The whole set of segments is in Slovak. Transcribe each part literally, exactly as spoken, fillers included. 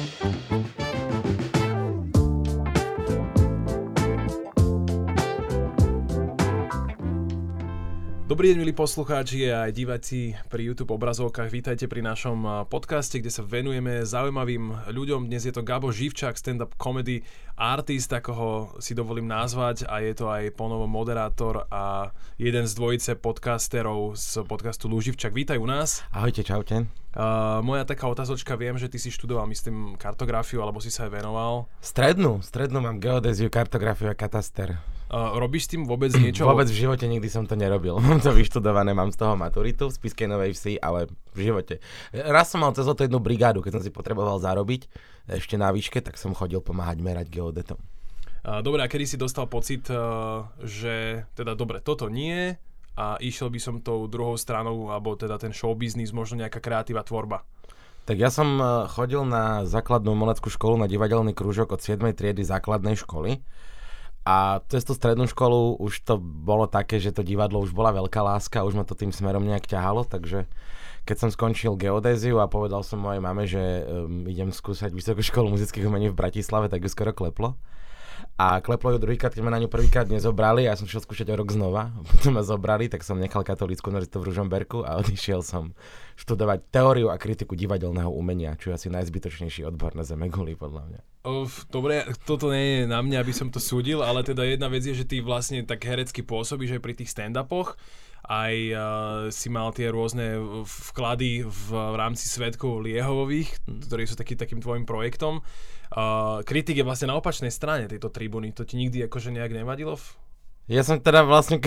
Dobrý deň, milí poslucháči a aj diváci pri YouTube obrazovkách. Vítajte pri našom podcaste, kde sa venujeme zaujímavým ľuďom. Dnes je to Gabo Živčák, stand-up comedy artist, ako ho si dovolím nazvať, a je to aj ponovom moderátor a jeden z dvojice podcasterov z podcastu Lúžičák. Vítaj u nás. Ahojte, čaute. Uh, moja taká otázočka, viem, že ty si študoval, myslím, kartografiu, alebo si sa aj venoval. Strednú, strednú mám geodéziu, kartografiu a kataster. Uh, robíš s tým vôbec niečo? Vôbec v živote nikdy som to nerobil. Mám to vyštudované, mám z toho maturitu v Spiskej Novej Vsi, ale v živote. Raz som mal cez jednu brigádu, keď som si potreboval zarobiť ešte na výške, tak som chodil pomáhať merať geodetom. Uh, dobre, a kedy si dostal pocit, uh, že teda dobre, toto nie a išiel by som tou druhou stranou, alebo teda ten show business, možno nejaká kreatíva tvorba? Tak ja som chodil na základnú umeleckú školu, na divadelný krúžok od siedmej triedy základnej školy a cez tú strednú školu už to bolo také, že to divadlo už bola veľká láska, už ma to tým smerom nejak ťahalo, takže keď som skončil geodéziu a povedal som mojej mame, že um, idem skúsať Vysokú školu muzických umení v Bratislave, tak ju skoro kleplo. A kleplo ju druhýkrát, keď ma na ňu prvýkrát nezobrali a ja som šiel skúšať o rok znova. Potom ma zobrali, tak som nechal Katolickú univerzitu v Rúžomberku a odišiel som študovať teóriu a kritiku divadelného umenia, čo je asi najzbytočnejší odbor na zeme guli, podľa mňa. Uf, dobre, toto nie je na mňa, aby som to súdil, ale teda jedna vec je, že ty vlastne tak herecky pôsobíš aj pri tých stand-upoch, aj uh, si mal tie rôzne vklady v, v rámci Svedkov Liehovových, ktorí sú taký, takým tvojim projektom. Uh, kritik je vlastne na opačnej strane tejto tribúny, to ti nikdy akože nejak nevadilo? Ja som teda vlastne,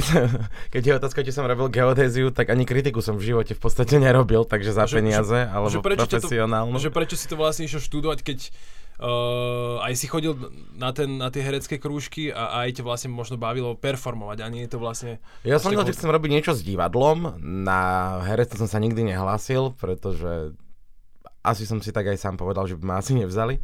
keď je otázka, či som robil geodéziu, tak ani kritiku som v živote v podstate nerobil, takže za že, peniaze, že, alebo že profesionálne. To, že prečo si to vlastne išiel študovať, keď Uh, aj si chodil na, ten, na tie herecké krúžky a aj ťa vlastne možno bavilo performovať, a nie je to vlastne... Ja som to, že chcem robiť niečo s divadlom, na herectvo som sa nikdy nehlásil, pretože asi som si tak aj sám povedal, že by ma asi nevzali.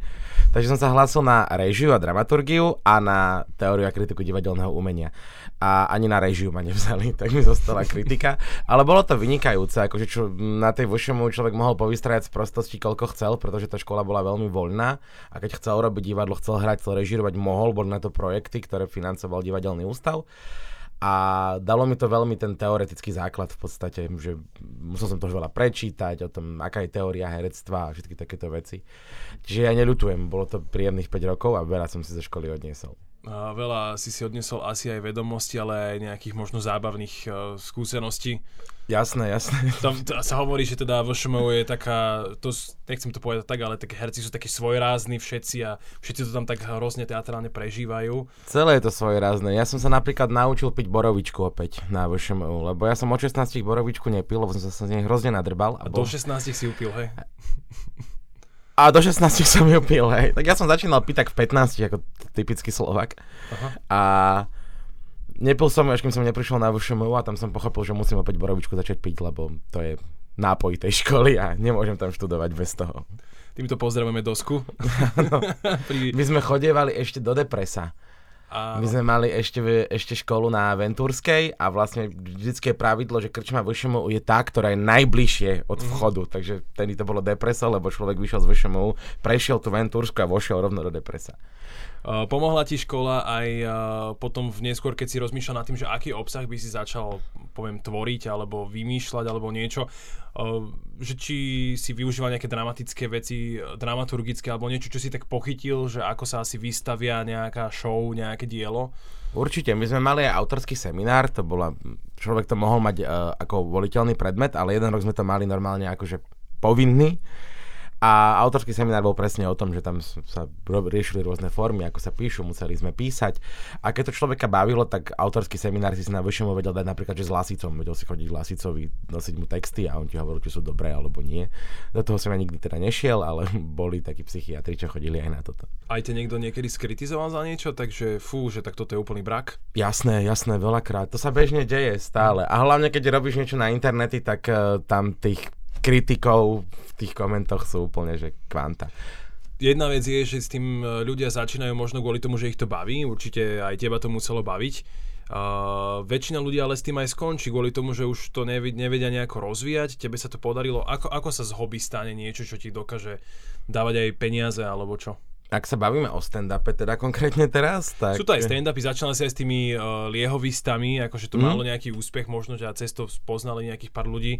Takže som sa hlásil na režiu a dramaturgiu a na teóriu a kritiku divadelného umenia. A ani na režiu ma nevzali, tak mi zostala kritika. Ale bolo to vynikajúce, akože čo, na tej vošemu človek mohol povystrajať z prostosti, koľko chcel, pretože tá škola bola veľmi voľná. A keď chcel robiť divadlo, chcel hrať, chcel režirovať, mohol, bol na to projekty, ktoré financoval divadelný ústav. A dalo mi to veľmi ten teoretický základ v podstate, že musel som to veľa prečítať o tom, aká je teória herectva a všetky takéto veci. Čiže ja neľutujem, bolo to príjemných päť rokov a veľa som si zo školy odniesol. A veľa si si odniesol asi aj vedomosti, ale aj nejakých možno zábavných uh, skúseností. Jasné, jasné. Tam t- sa hovorí, že teda VŠMU je taká, to, nechcem to povedať tak, ale také herci sú takí svojrázni všetci a všetci to tam tak hrozne teatrálne prežívajú. Celé je to svojrázne. Ja som sa napríklad naučil piť borovičku opäť na VŠMU, lebo ja som od šestnástich borovičku nepil, lebo som sa z nej hrozne nadrbal. A, a bol... do šestnástich si upil, hej? A do šestnástich som ju pil, hej. Tak ja som začínal piť tak v pätnástich, ako typický Slovák. Aha. A nepil som, až kým som neprišiel na VŠMU a tam som pochopil, že musím opäť borovičku začať piť, lebo to je nápoj tej školy a nemôžem tam študovať bez toho. Týmto pozdravujeme dosku. No. My sme chodievali ešte do Depresa. A... My sme mali ešte, ešte školu na Ventúrskej a vlastne vždycky je pravidlo, že krčma VŠMU je tá, ktorá je najbližšie od vchodu. Mm. Takže tedy to bolo Depresa, lebo človek vyšiel z VŠMU, prešiel tú Ventúrsku a vošiel rovno do Depresa. Uh, pomohla ti škola aj uh, potom v neskôr, keď si rozmýšľal nad tým, že aký obsah by si začal, poviem, tvoriť alebo vymýšľať alebo niečo, uh, že či si využíval nejaké dramatické veci, dramaturgické alebo niečo, čo si tak pochytil, že ako sa asi vystavia nejaká show, nejaká dielo? Určite, my sme mali aj autorský seminár, to bola, človek to mohol mať uh, ako voliteľný predmet, ale jeden rok sme to mali normálne akože povinný a autorský seminár bol presne o tom, že tam sa riešili rôzne formy, ako sa píšu, museli sme písať a keď to človeka bavilo, tak autorský seminár si si na vyššiemu vedel dať napríklad, že s Lasicom, vedel si chodiť k Lasicovi, nosiť mu texty a on ti hovoril, či sú dobré alebo nie. Do toho som ja nikdy teda nešiel, ale boli takí psychiatri, čo chodili aj na toto. Aj te niekto niekedy skritizoval za niečo, takže fú, že tak toto je úplný brak? Jasné, jasné, veľakrát, to sa bežne deje stále a hlavne keď robíš niečo na internete, tak uh, tam tých kritikov v tých komentoch sú úplne, že kvanta. Jedna vec je, že s tým ľudia začínajú možno kvôli tomu, že ich to baví, určite aj teba to muselo baviť, Uh, väčšina ľudí ale s tým aj skončí kvôli tomu, že už to nevedia nejako rozvíjať. Tebe sa to podarilo. Ako, ako sa z hobby stane niečo, čo ti dokáže dávať aj peniaze alebo čo? Ak sa bavíme o stand-upe, teda konkrétne teraz, tak... Sú to aj stand-upy, začínali sa aj s tými uh, liehovistami, akože to mm. malo nejaký úspech, možno, že cez to spoznali nejakých pár ľudí.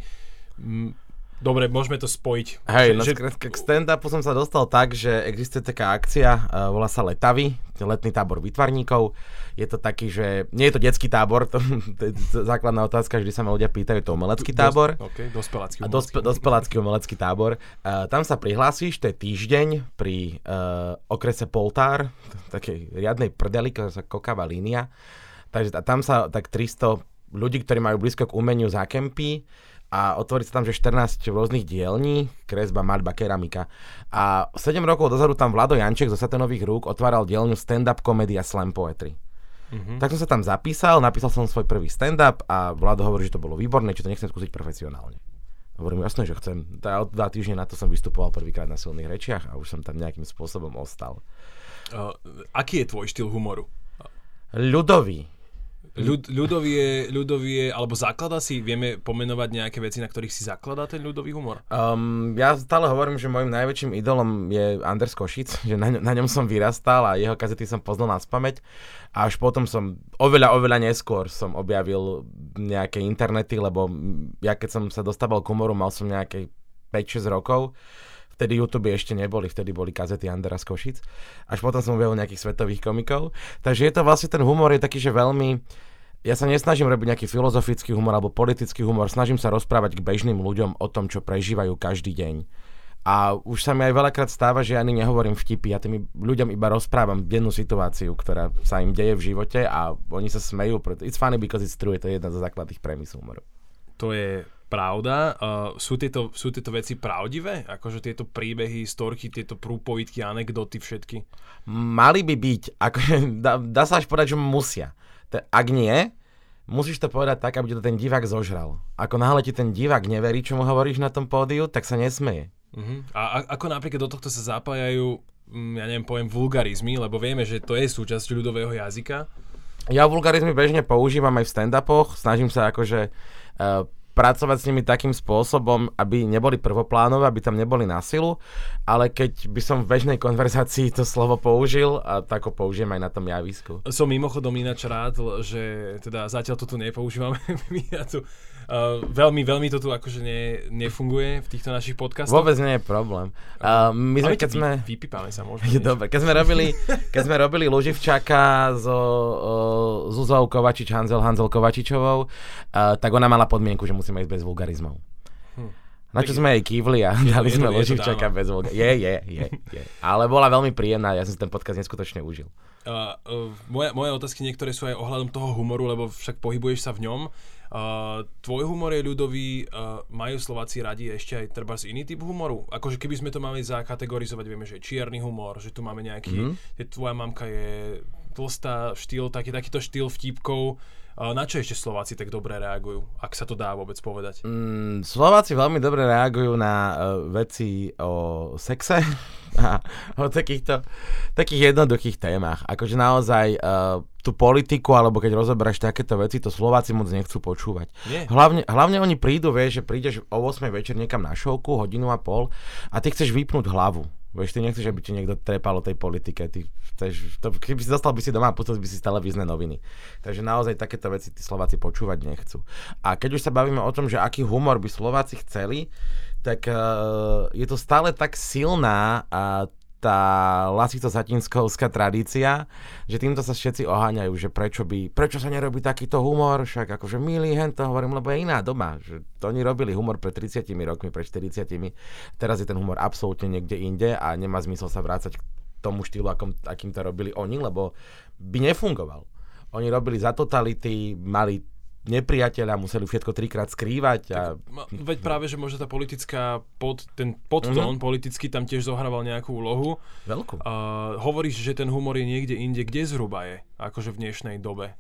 Mm. Dobre, môžeme to spojiť. Hej, že, no že... k stand-upu som sa dostal tak, že existuje taká akcia, uh, volá sa Letavy, letný tábor výtvarníkov. Je to taký, že... Nie je to detský tábor, to, to je základná otázka, vždy sa ma ľudia pýtajú, je to umelecký tábor. Dos, okay, dospelácky umelecký. Dospe, dospelácky umelecký tábor. Uh, tam sa prihlásíš, to je týždeň pri uh, okrese Poltár, takej riadnej prdeli, ktorá sa kokava línia. Takže a tam sa tak tristo ľudí, ktorí majú blízko k umeniu, zakempí a otvorí sa tam, že štrnásť rôznych dielní, kresba, maľba, keramika. A sedem rokov dozadu tam Vlado Janček zo Saténových rúk otváral dielňu stand-up, komédia, slam, poetry. Mm-hmm. Tak som sa tam zapísal, napísal som svoj prvý stand-up a Vlado hovorí, že to bolo výborné, či to nechcem skúsiť profesionálne. Hovorím, jasné, že chcem. Od dva týždne na to som vystupoval prvýkrát na silných rečiach a už som tam nejakým spôsobom ostal. Uh, aký je tvoj štýl humoru? Ľudový. Ľud, ľudovie, ľudovie, alebo zaklada si, vieme pomenovať nejaké veci, na ktorých si zakladá ten ľudový humor? Um, ja stále hovorím, že môjim najväčším idolom je Anders Košic, že na, na ňom som vyrastal a jeho kazety som poznal naspamäť a až potom som, oveľa, oveľa neskôr som objavil nejaké internety, lebo ja keď som sa dostával k humoru, mal som nejaké päť šesť rokov. Vtedy YouTube ešte neboli, vtedy boli kazety Andera z Košic. Až potom som objavil nejakých svetových komikov. Takže je to vlastne, ten humor je taký, že veľmi... Ja sa nesnažím robiť nejaký filozofický humor alebo politický humor, snažím sa rozprávať k bežným ľuďom o tom, čo prežívajú každý deň. A už sa mi aj veľakrát stáva, že ja ani nehovorím vtipy, ja tým ľuďom iba rozprávam dennú situáciu, ktorá sa im deje v živote a oni sa smejú. It's funny because it's true, to je jedna zo základných premis humoru. To je... Pravda. Uh, sú, tieto, sú tieto veci pravdivé? Akože tieto príbehy, storky, tieto prúpovitky, anekdoty, všetky? Mali by byť. Ako, dá, dá sa až povedať, že musia. T- ak nie, musíš to povedať tak, aby to ten divák zožral. Ako náhle ti ten divák neverí, čo mu hovoríš na tom pódiu, tak sa nesmeje. Uh-huh. A ako napríklad do tohto sa zapájajú, ja neviem, poviem vulgarizmy, lebo vieme, že to je súčasť ľudového jazyka. Ja vulgarizmy bežne používam aj v stand-upoch. Snažím sa akože... Uh, pracovať s nimi takým spôsobom, aby neboli prvoplánové, aby tam neboli na silu, ale keď by som v bežnej konverzácii to slovo použil, a tak ho použijem aj na tom javisku. Som mimochodom ináč rád, že teda zatiaľ to tu nepoužívame. Ja tu, uh, veľmi, veľmi to tu akože ne, nefunguje v týchto našich podcastoch. Vôbec nie je problém. Uh, my sme, keď sme... Vy, vypípame sa možno. Dobre, keď sme robili, keď sme robili Lúživčáka so uh, Zuzou Kovačič, Hanzel, Hanzel Kovačičovou, uh, tak ona mala podmienku, že musíme ísť bez vulgarizmov. Hm. Na čo tak sme jej kývli a je, dali je, sme Lúživčáka bez vulgarizmov. Je, je, je, je. Ale bola veľmi príjemná, ja som ten podcast neskutočne užil. Uh, uh, moje, moje otázky niektoré sú aj ohľadom toho humoru, lebo však pohybuješ sa v ňom. Uh, tvoj humor je ľudový, uh, majú Slováci radi ešte aj trebárs iný typ humoru? Akože keby sme to mali zakategorizovať, vieme, že je čierny humor, že tu máme nejaký, mm-hmm. že tvoja mamka je tlstá, štýl, taký, takýto štýl vtípkov. Na čo ešte Slováci tak dobre reagujú, ak sa to dá vôbec povedať? Mm, Slováci veľmi dobre reagujú na uh, veci o sexe a o takýchto takých jednoduchých témach. Akože naozaj uh, tú politiku, alebo keď rozoberáš takéto veci, to Slováci moc nechcú počúvať. Hlavne, hlavne oni prídu, vieš, že prídeš o ôsmej večer niekam na šovku, hodinu a pol a ty chceš vypnúť hlavu. Vieš, ty nechceš, aby ti niekto trepal o tej politike. Ty chceš, to, keby si dostal by si doma a pustil by si televízne noviny. Takže naozaj takéto veci tí Slováci počúvať nechcú. A keď už sa bavíme o tom, že aký humor by Slováci chceli, tak uh, je to stále tak silná a tá lasico-satinskovská tradícia, že týmto sa všetci oháňajú, že prečo by, prečo sa nerobí takýto humor, však akože milý, hen to hovorím, lebo je iná doba, že to oni robili humor pred tridsiatimi rokmi, pred štyridsiatimi, teraz je ten humor absolútne niekde inde a nemá zmysel sa vrácať k tomu štýlu, akom, akým to robili oni, lebo by nefungoval. Oni robili za totality, mali nepriateľa, museli všetko trikrát skrývať. A... Tak, veď práve, že možno tá politická, pod, ten podtón mm-hmm. politicky tam tiež zohrával nejakú úlohu. Veľkú. Uh, hovoríš, že ten humor je niekde inde, kde zhruba je, akože v dnešnej dobe?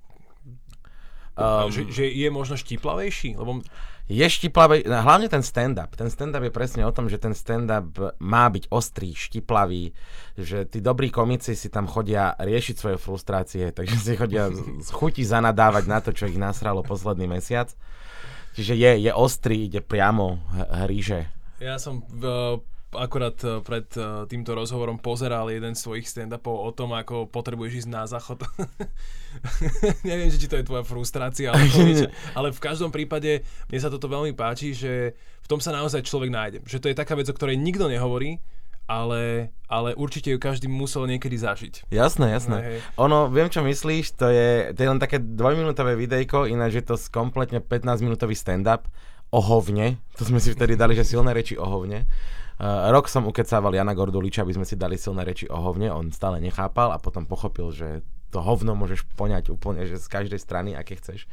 Um, že, že je možno štíplavejší? Lebo... Je štiplavý, hlavne ten stand-up. Ten stand-up je presne o tom, že ten stand-up má byť ostrý, štiplavý, že tí dobrí komici si tam chodia riešiť svoje frustrácie, takže si chodia z chuti zanadávať na to, čo ich nasralo posledný mesiac. Čiže je, je ostrý, ide priamo hríže. Ja som v, akurát pred týmto rozhovorom pozeral jeden z svojich stand-upov o tom, ako potrebuješ ísť na záchod. Neviem, či to je tvoja frustrácia, ale, niečo, ale v každom prípade mne sa toto veľmi páči, že v tom sa naozaj človek nájde. Že to je taká vec, o ktorej nikto nehovorí, ale, ale určite ju každý musel niekedy zažiť. Jasné, jasné. Hej. Ono, viem, čo myslíš, to je, to je len také dvojminútové videjko, ináč je to kompletne pätnásťminútový stand-up o hovne. To sme si vtedy dali, že silné reči o hovne. Uh, rok som ukecával Jana Gorduliča, aby sme si dali silné reči o hovne, on stále nechápal a potom pochopil, že to hovno môžeš poňať úplne, že z každej strany, aké chceš.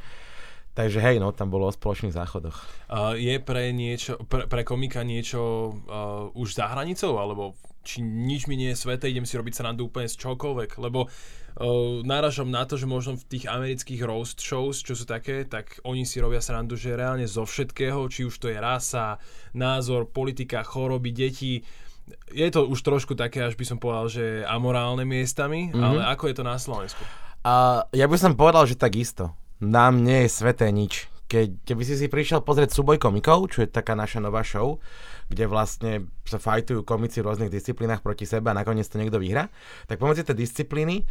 Takže hej, no, tam bolo o spoločných záchodoch. Uh, je pre, niečo, pre, pre komika niečo uh, už za hranicou, alebo či nič mi nie je sveté, idem si robiť srandu úplne z čokoľvek, lebo Uh, náražam na to, že možno v tých amerických roast shows, čo sú také, tak oni si robia srandu, že reálne zo všetkého, či už to je rasa, názor, politika, choroby, deti. Je to už trošku také, až by som povedal, že amorálne miestami, mm-hmm. ale ako je to na Slovensku? Uh, ja by som povedal, že takisto. Nám nie je sveté nič. Keď by si si prišiel pozrieť Suboj komikov, čo je taká naša nová show, kde vlastne sa fajtujú komici v rôznych disciplínach proti sebe a nakoniec to niekto vyhrá, tak pomedzi tie disciplíny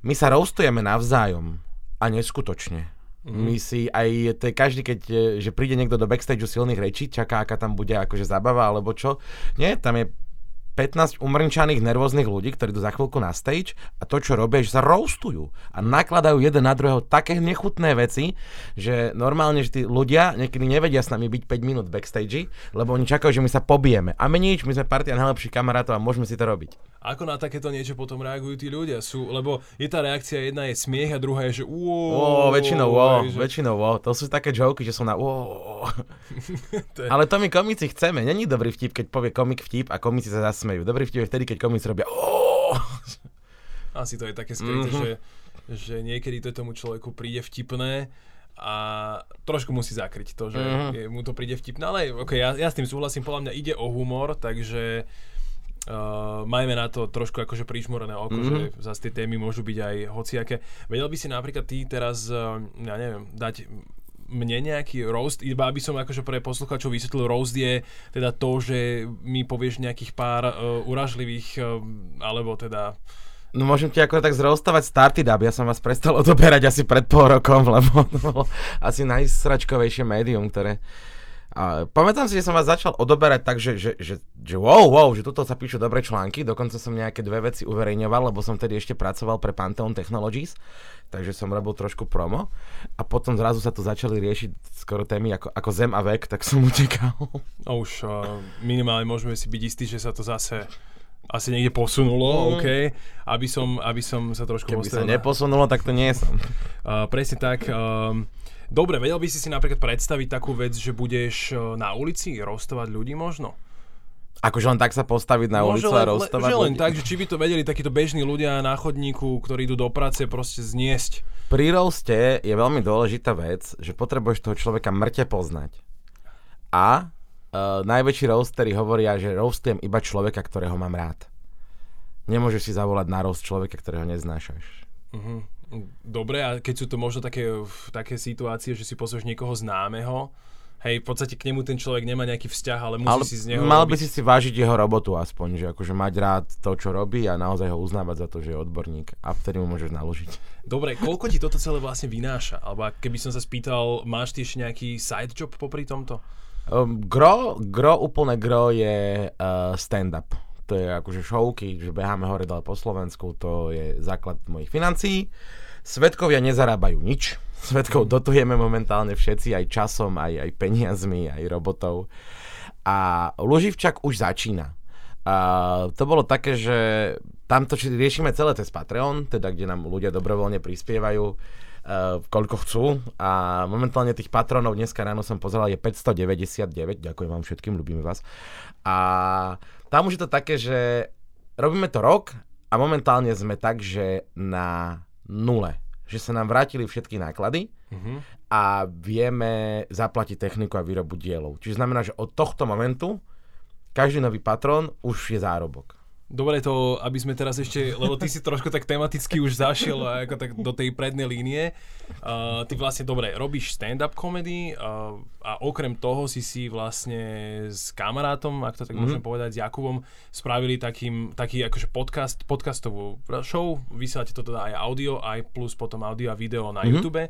my sa roastujeme navzájom a neskutočne. Mm. My si aj, to je každý, keď že príde niekto do backstageu silných rečí, čaká, aká tam bude akože zabava alebo čo. Nie, tam je pätnásť umrnčaných nervóznych ľudí, ktorí idú za chvíľku na stage a to, čo robia, že sa roastujú a nakladajú jeden na druhého také nechutné veci, že normálne, že tí ľudia niekedy nevedia s nami byť päť minút v backstage, lebo oni čakajú, že my sa pobijeme. A my nič, my sme partia najlepších kamarátov a môžeme si to robiť. Ako na takéto niečo potom reagujú tí ľudia? Sú, lebo je tá reakcia, jedna je smiech a druhá je, že uooo. Väčšinou uooo, že... väčšinou uooo. To sú také joky, že sú na uooo. je... Ale to my komici chceme. Není dobrý vtip, keď povie komik vtip a komici sa zasmejú. Dobrý vtip je vtedy, keď komici robia uooo. Asi to je také skryté, mm-hmm. že, že niekedy to tomu človeku príde vtipné a trošku musí zakryť to, že mm-hmm. je, mu to príde vtipné. Ale okay, ja, ja s tým súhlasím, podľa mňa ide o humor, takže... Uh, majme na to trošku akože prížmorené oko, mm-hmm. že zase tie témy môžu byť aj hociaké. Vedel by si napríklad ty teraz, uh, ja neviem, dať mne nejaký roast, iba aby som akože pre poslucháčov vysvetlil, roast je teda to, že mi povieš nejakých pár uh, uražlivých, uh, alebo teda... No môžem ti akorát tak zroustovať starty dub, ja som vás prestal odoberať asi pred pol rokom, lebo to bolo asi najsračkovejšie médium, ktoré... A pamätám si, že som vás začal odoberať tak, že, že, že, že wow, wow, že tuto sa píšu dobré články, dokonca som nejaké dve veci uverejňoval, lebo som tedy ešte pracoval pre Pantheon Technologies, takže som robil trošku promo a potom zrazu sa tu začali riešiť skoro témy ako, ako zem a vek, tak som utekal. A už uh, minimálne môžeme si byť istí, že sa to zase... asi niekde posunulo, mm. OK, aby som, aby som sa trošku postavil. Keby postavil. Sa neposunulo, tak to nie som. Uh, presne tak. Um, dobre, vedel by si si napríklad predstaviť takú vec, že budeš na ulici roastovať ľudí možno? Akože len tak sa postaviť na ulicu a roastovať ľudí? Že len tak, že či by to vedeli takíto bežní ľudia na chodníku, ktorí idú do práce, proste zniesť. Pri roaste je veľmi dôležitá vec, že potrebuješ toho človeka mŕte poznať. A... Uh, najväčší roasteri hovoria, že roastujem iba človeka, ktorého mám rád. Nemôžeš si zavolať na roast človeka, ktorého neznášaš. Uh-huh. Dobre, a keď sú to možno také, také situácie, že si pozrieš niekoho známeho, hej, v podstate k nemu ten človek nemá nejaký vzťah, ale musí ale si z neho mal robiť. By si si vážiť jeho robotu aspoň, že akože mať rád to, čo robí a naozaj ho uznávať za to, že je odborník a vtedy mu môžeš naložiť. Dobre, koľko ti toto celé vlastne vynáša? Alebo keby som sa spýtal, máš tiež nejaký side job popri tomto? Gro, gro, úplne gro je uh, stand-up. To je akože showky, že beháme hore dole po Slovensku, to je základ mojich financií. Svedkovia nezarábajú nič. Svedkov dotujeme momentálne všetci, aj časom, aj, aj peniazmi, aj robotou. A Lúžičák už začína. Uh, to bolo také, že tamto riešime celé cez Patreon, teda kde nám ľudia dobrovoľne prispievajú. Uh, koľko chcú a momentálne tých patronov dneska ráno som pozeral je päťstodeväťdesiatdeväť, ďakujem vám všetkým, ľubíme vás a tam už je to také, že robíme to rok a momentálne sme tak, že na nule, že sa nám vrátili všetky náklady Uh-huh. A vieme zaplatiť techniku a výrobu dielov. Čiže znamená, že od tohto momentu každý nový patron už je zárobok. Dobre to, aby sme teraz ešte, lebo ty si trošku tak tematicky už zašiel ako tak do tej prednej línie. Uh, ty vlastne, dobre, robíš stand-up comedy uh, a okrem toho si si vlastne s kamarátom, ak to tak mm-hmm. môžem povedať, s Jakubom, spravili takým, taký akože podcast, podcastovú show. Vysielate to teda aj audio, aj plus potom audio a video na mm-hmm. YouTube.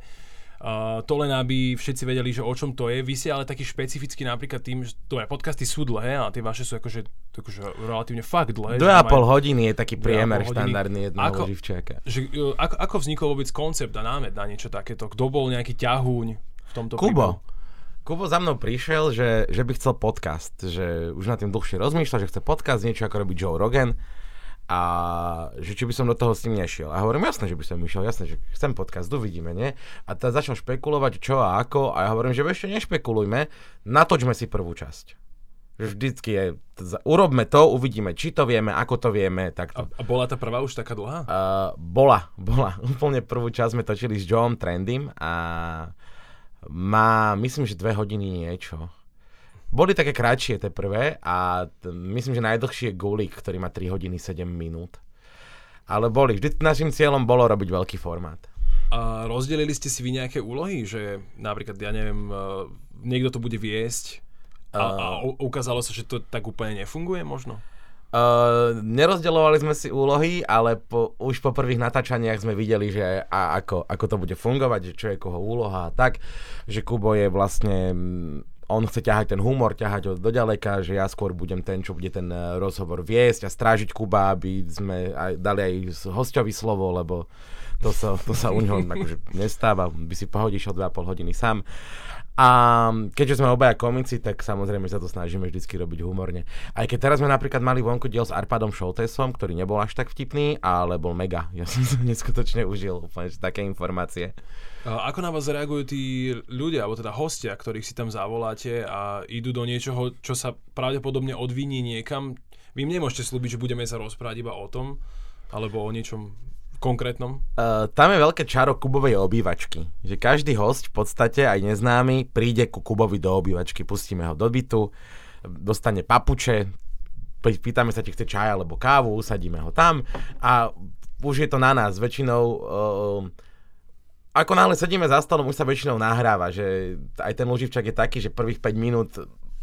Uh, to len, aby všetci vedeli, že o čom to je. Vy si ale taký špecifický napríklad tým, že dobre, podcasty sú dlhé, ale tie vaše sú akože, akože relatívne fakt dlhé. dva a pol hodiny je taký priemer štandardný jedného Živčáka. Že, ako, ako vznikol vôbec koncept a námed na niečo takéto? Kto bol nejaký ťahúň v tomto Kubo. prípade? Kubo za mnou prišiel, že, že by chcel podcast. Že už na tým dlhšie rozmýšľa, že chce podcast, niečo ako robí Joe Rogan. A že či by som do toho s ním nešiel. A hovorím, jasné, že by som išiel, jasné, že chcem podcast, uvidíme, nie? A teda začal špekulovať, čo a ako, a ja hovorím, že ešte nešpekulujme, natočme si prvú časť. Vždycky je, teda, urobme to, uvidíme, či to vieme, ako to vieme, takto. A, a bola tá prvá už taká dlhá? Uh, bola, bola. Úplne prvú časť sme točili s Joeom Trendym a má, myslím, že dve hodiny niečo. Boli také kratšie tie prvé a t- myslím, že najdlhšie je Gulik, ktorý má tri hodiny sedem minút. Ale boli. Vždy našim cieľom bolo robiť veľký formát. A rozdelili ste si vy nejaké úlohy? Že napríklad, ja neviem, niekto to bude viesť a, a ukázalo sa, že to tak úplne nefunguje možno? Uh, nerozdeľovali sme si úlohy, ale po, už po prvých natáčaniach sme videli, že a, ako, ako to bude fungovať, že čo je koho úloha a tak, že Kubo je vlastne... On chce ťahať ten humor, ťahať ho doďaleka, že ja skôr budem ten, čo bude ten rozhovor viesť a strážiť Kuba, aby sme aj, dali aj hosťovi slovo, lebo to sa, to sa u ňoho akože nestáva, by si pohodišiel dve a pol hodiny sám. A keďže sme obaja komici, tak samozrejme sa to snažíme vždycky robiť humorne. Aj keď teraz sme napríklad mali vonku diel s Arpádom Soltészom, ktorý nebol až tak vtipný, ale bol mega. Ja som sa neskutočne užil úplne také informácie. Ako na vás reagujú tí ľudia, alebo teda hostia, ktorých si tam zavoláte a idú do niečoho, čo sa pravdepodobne odviní niekam? Vy im nemôžete slúbiť, že budeme sa rozprávať iba o tom, alebo o niečom konkrétnom? Uh, tam je veľké čaro Kubovej obývačky. Že každý host v podstate, aj neznámy, príde ku Kubovi do obývačky, pustíme ho do bytu, dostane papuče, pýtame sa, či chce čaj alebo kávu, usadíme ho tam a už je to na nás. Väčšinou... Uh, Ako náhle sedíme za stolom, už sa väčšinou nahráva, že aj ten Lúžičák je taký, že prvých päť minút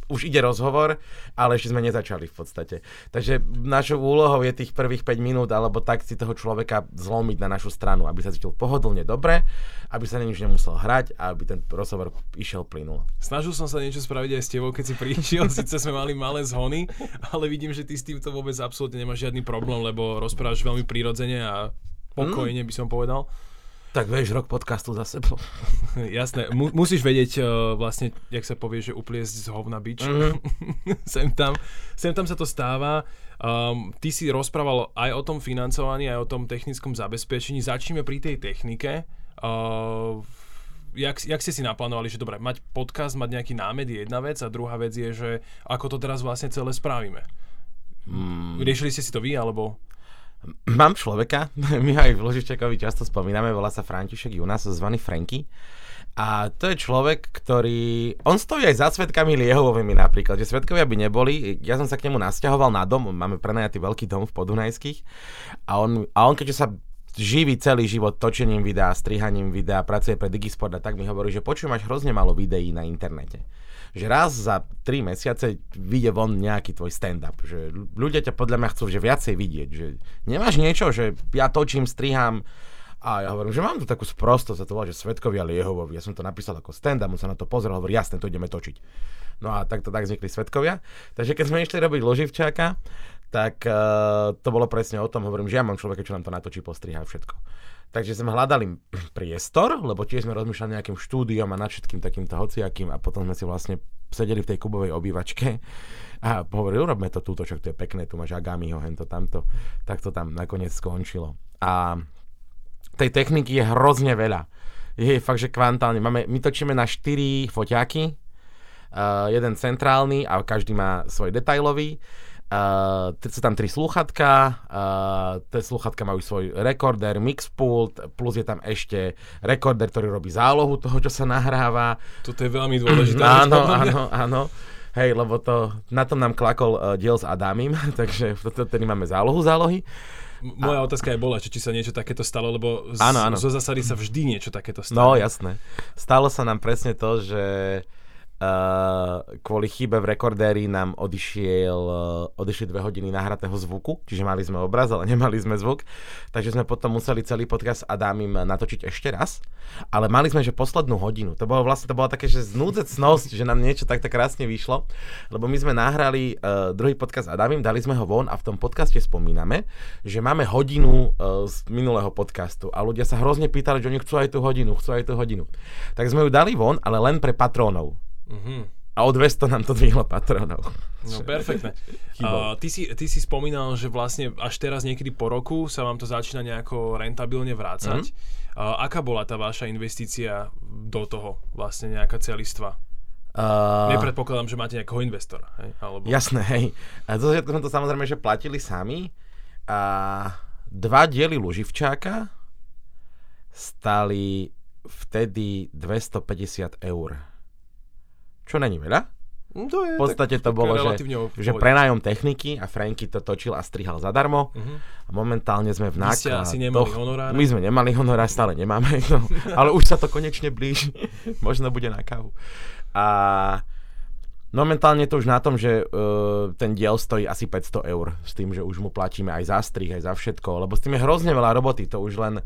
už ide rozhovor, ale ešte sme nezačali v podstate. Takže našou úlohou je tých prvých päť minút, alebo tak si toho človeka zlomiť na našu stranu, aby sa cítil pohodlne dobre, aby sa na nič nemusel hrať a aby ten rozhovor išiel plynulo. Snažil som sa niečo spraviť aj s tebou, keď si prišiel, síce sme mali malé zhony, ale vidím, že ty s týmto vôbec absolútne nemáš žiadny problém, lebo rozprávaš veľmi prirodzene a pokojne by som povedal. Tak vieš, rok podcastu za sebou. Jasné, mu, musíš vedieť uh, vlastne, jak sa povie, že upliesť z hovna bič. Mm-hmm. sem, tam, sem tam sa to stáva. Um, ty si rozprával aj o tom financovaní, aj o tom technickom zabezpečení. Začneme pri tej technike. Uh, jak, jak ste si naplánovali, že dobre, mať podcast, mať nejaký námed je jedna vec a druhá vec je, že ako to teraz vlastne celé spravíme. Mm. Riešili ste si to vy, alebo... Mám človeka, my aj v Lúžičákovi často spomíname, volá sa František, u nás zvaný Franky. A to je človek, ktorý... On stojí aj za Svedkami Liehovovými napríklad, že Svedkovia by neboli. Ja som sa k nemu nasťahoval na dom, máme prenajatý veľký dom v Podunajských. A on, a on keďže sa živí celý život točením videa, strihaním videa, pracuje pre DigiSport a tak mi hovorí, že počuj, máš hrozne málo videí na internete. Že raz za tri mesiace vyjde von nejaký tvoj stand-up. Že ľudia ťa podľa mňa chcú že viacej vidieť. Že nemáš niečo, že ja točím, strihám a ja hovorím, že mám tu takú sprostosť, to volá, že Svedkovia Liehovovi. Ja som to napísal ako stand-up, on sa na to pozrel, hovorí, jasné, to ideme točiť. No a takto tak vznikli Svedkovia. Takže keď sme išli robiť Lúživčáka, tak uh, to bolo presne o tom, hovorím, že ja mám človeka, čo nám to natočí, postrihá všetko. Takže sme hľadali priestor, lebo tiež sme rozmýšľali nejakým štúdiom a nad všetkým takýmto hociakým a potom sme si vlastne sedeli v tej Kubovej obývačke a hovorili, urobme to túto, čo to je pekné, tu máš agamiho, hento, tamto. Tak to tam nakoniec skončilo. A tej techniky je hrozne veľa. Je fakt, že kvantálne. Máme, my točíme na štyri foťáky, uh, jeden centrálny a každý má svoj detailový. Uh, sú tam tri slúchatka, uh, tie slúchatka majú svoj rekorder, mixpult, plus je tam ešte rekorder, ktorý robí zálohu toho, čo sa nahráva. Toto je veľmi dôležité. áno, áno, áno. Hej, lebo to, na tom nám klakol uh, diel s Adamim, takže tedy máme zálohu zálohy. Moja otázka je bola, či, či sa niečo takéto stalo, lebo z, áno, áno. zo zásady sa vždy niečo takéto stalo. No, jasné. Stalo sa nám presne to, že Uh, kvôli chybe v rekordéri nám odišiel, uh, odišli dve hodiny nahratého zvuku, čiže mali sme obraz, ale nemali sme zvuk, takže sme potom museli celý podcast s Adámim natočiť ešte raz, ale mali sme, že poslednú hodinu, to bolo vlastne, to bolo také, že znúdzecnosť, že nám niečo takto krásne vyšlo, lebo my sme nahrali uh, druhý podcast s Adámim, dali sme ho von a v tom podcaste spomíname, že máme hodinu uh, z minulého podcastu a ľudia sa hrozne pýtali, že oni chcú aj tú hodinu, chcú aj tú hodinu, tak sme ju dali von, ale len pre patrónov. Mm-hmm. A o dvesto nám to dvihlo patronov. No perfektne. Uh, ty, si, ty si spomínal, že vlastne až teraz niekedy po roku sa vám to začína nejako rentabilne vrácať. Mm-hmm. Uh, aká bola tá vaša investícia do toho? Vlastne nejaká celistva? Uh, Nepredpokladám, že máte nejakého investora. Hej? Alebo... Jasné, hej. A to sme to samozrejme, že platili sami. A dva diely Lúživčáka stali vtedy dvestopäťdesiat eur. Čo není veľa. To je, v podstate tak, to bolo, že, že prenájom techniky a Franky to točil a strihal zadarmo. Uh-huh. A momentálne sme v náklad. My sme nemali honorár, stále nemáme. No. Ale už sa to konečne blíži. Možno bude na kávu. A momentálne to už na tom, že uh, ten diel stojí asi päťsto eur. S tým, že už mu platíme aj za strih, aj za všetko. Lebo s tým je hrozne veľa roboty. To už len...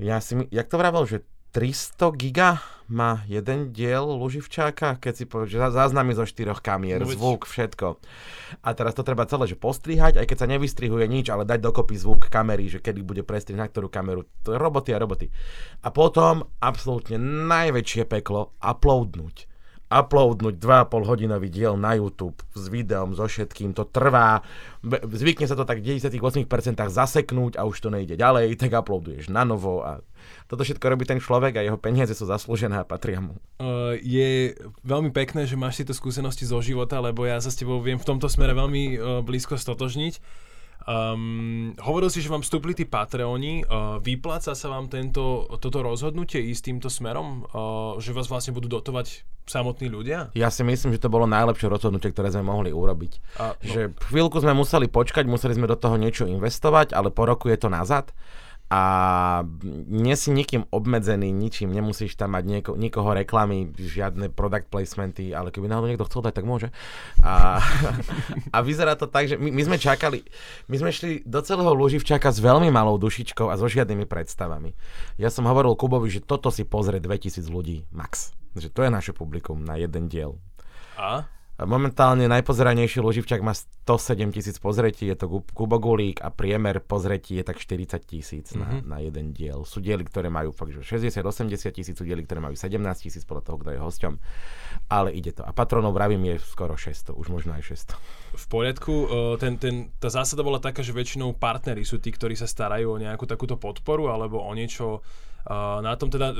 Ja si... Jak to vravel, že... tristo giga má jeden diel Lúživčáka, keď si povedal, že záznamy zo štyroch kamier, no, zvuk, všetko. A teraz to treba celé, že postrihať, aj keď sa nevystrihuje nič, ale dať dokopy zvuk kamery, že kedy bude prestrih na ktorú kameru. To je roboty a roboty. A potom absolútne najväčšie peklo uploadnúť. uploadnúť dva a pol hodinový diel na YouTube s videom, so všetkým, to trvá, zvykne sa to tak v deväťdesiatosem percent zaseknúť a už to nejde ďalej, tak uploaduješ na novo a toto všetko robí ten človek a jeho peniaze sú zaslúžené a patria mu. Uh, je veľmi pekné, že máš tieto skúsenosti zo života, lebo ja sa s tebou viem v tomto smere veľmi uh, blízko stotožniť. Um, hovoril si, že vám vstúpli tí Patreoni, uh, vypláca sa vám tento, toto rozhodnutie ísť týmto smerom, uh, že vás vlastne budú dotovať samotní ľudia? Ja si myslím, že to bolo najlepšie rozhodnutie, ktoré sme mohli urobiť. A, no. Že chvíľku sme museli počkať, museli sme do toho niečo investovať, ale po roku je to nazad a nie si nikým obmedzený, ničím, nemusíš tam mať nieko, nikoho reklamy, žiadne product placementy, ale keby náhodou niekto chcel dať, tak môže. A, a vyzerá to tak, že my, my sme čakali, my sme šli do celého Lúživčáka s veľmi malou dušičkou a so žiadnymi predstavami. Ja som hovoril Kubovi, že toto si pozrie dvetisíc ľudí max. Že to je naše publikum na jeden diel. A? Momentálne najpozeranejší Lúživčák má stosedem tisíc pozretí, je to Kubo Gulík a priemer pozretí je tak štyridsať tisíc na, mm-hmm. na jeden diel. Sú diely, ktoré majú fakt šesťdesiat až osemdesiat tisíc, sú diely, ktoré majú sedemnásť tisíc podľa toho, kto je hosťom. Ale ide to. A patronov, vravím, je skoro šesťsto, už možno aj šesťsto. V poriadku, ten, ten, tá zásada bola taká, že väčšinou partneri sú tí, ktorí sa starajú o nejakú takúto podporu alebo o niečo na tom teda...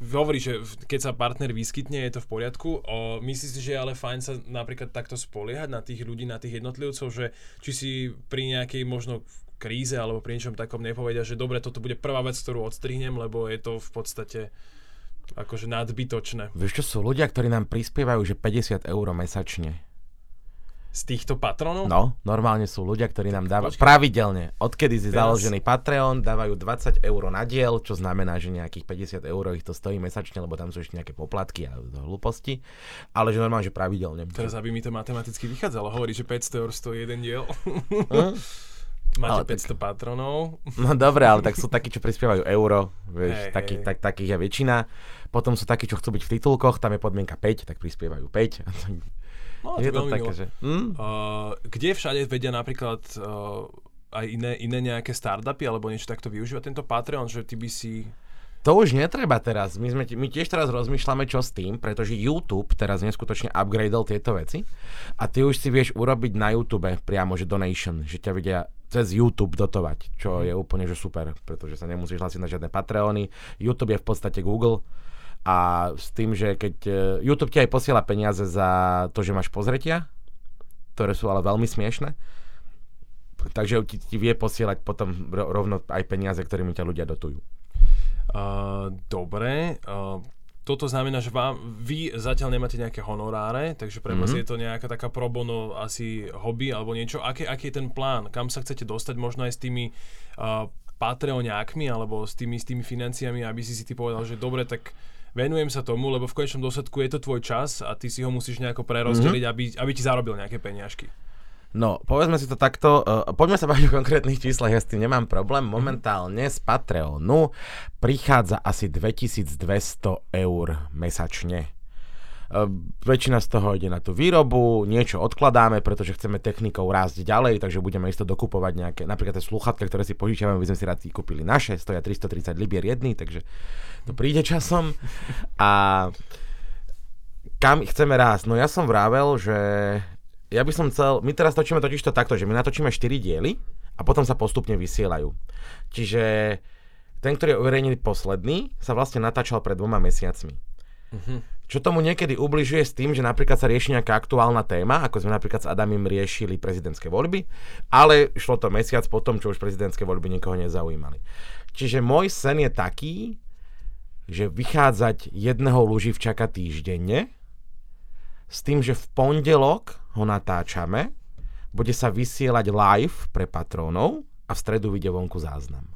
Hovorí, že keď sa partner vyskytne, je to v poriadku. O, myslíš si, že je ale fajn sa napríklad takto spoliehať na tých ľudí, na tých jednotlivcov, že či si pri nejakej možno kríze alebo pri niečom takom nepovedia, že dobre, toto bude prvá vec, ktorú odstrihnem, lebo je to v podstate akože nadbytočné. Vieš čo, sú ľudia, ktorí nám prispievajú, že päťdesiat eur mesačne. Z týchto patronov? No, normálne sú ľudia, ktorí nám dávajú pravidelne. Odkedy si teraz... založený Patreon, dávajú dvadsať eur na diel, čo znamená, že nejakých päťdesiat eur ich to stojí mesačne, lebo tam sú ešte nejaké poplatky a hlúposti. Ale že normálne, že pravidelne. Teraz, aby mi to matematicky vychádzalo, hovorí, že päťsto eur stojí jeden diel. Hm? Máte ale päťsto tak... patronov. No dobre, ale tak sú takí, čo prispievajú euro, vieš, hey, taký, hey. Tak, takých je väčšina. Potom sú takí, čo chcú byť v titulkoch, tam je podmienka päť, tak prispievajú päť. No, je to také, že... Mm? Uh, kde všade vedia napríklad uh, aj iné, iné nejaké startupy alebo niečo takto využívať tento Patreon, že ty by si... To už netreba teraz. My, sme, my tiež teraz rozmýšľame, čo s tým, pretože YouTube teraz neskutočne upgradeol tieto veci a ty už si vieš urobiť na YouTube priamo, že donation, že ťa vidia cez YouTube dotovať, čo je úplne že super, pretože sa nemusíš hlásiť na žiadne Patreony. YouTube je v podstate Google. A s tým, že keď YouTube ti aj posiela peniaze za to, že máš pozretia, ktoré sú ale veľmi smiešne. Takže ti, ti vie posielať potom rovno aj peniaze, ktorými ťa ľudia dotujú. Uh, dobre. Uh, toto znamená, že vám, vy zatiaľ nemáte nejaké honoráre, takže pre vás mm-hmm. je to nejaká taká pro bono asi hobby alebo niečo. Aký, aký je ten plán? Kam sa chcete dostať? Možno aj s tými uh, Patreoniákmi alebo s tými, s tými financiami, aby si si ty povedal, že dobre, tak venujem sa tomu, lebo v konečnom dôsledku je to tvoj čas a ty si ho musíš nejako prerozdeliť, mm-hmm. aby, aby ti zarobil nejaké peniažky. No, povedzme si to takto, uh, poďme sa baviť o konkrétnych číslach, ja s tým nemám problém. Momentálne z Patreonu prichádza asi dvetisícdvesto eur mesačne. Uh, väčšina z toho ide na tú výrobu, niečo odkladáme, pretože chceme technikou rásť ďalej, takže budeme isto dokupovať nejaké, napríklad tie slúchadka, ktoré si požičiavame, by sme si rád kúpili naše, stoja tristotridsať libier jedný, takže to príde časom. A kam chceme rásť? No ja som vravel, že... Ja by som chcel, my teraz točíme totižto takto, že my natočíme štyri diely a potom sa postupne vysielajú. Čiže ten, ktorý je uverejnený posledný, sa vlastne natáčal pred dvoma mesiacmi. Mm-hmm. Čo tomu niekedy ubližuje s tým, že napríklad sa rieši nejaká aktuálna téma, ako sme napríklad s Adamom riešili prezidentské voľby, ale šlo to mesiac potom, čo už prezidentské voľby nikoho nezaujímali. Čiže môj sen je taký, že vychádzať jedného Lúživčaka týždenne, s tým, že v pondelok ho natáčame, bude sa vysielať live pre patrónov a v stredu vyjde vonku záznam.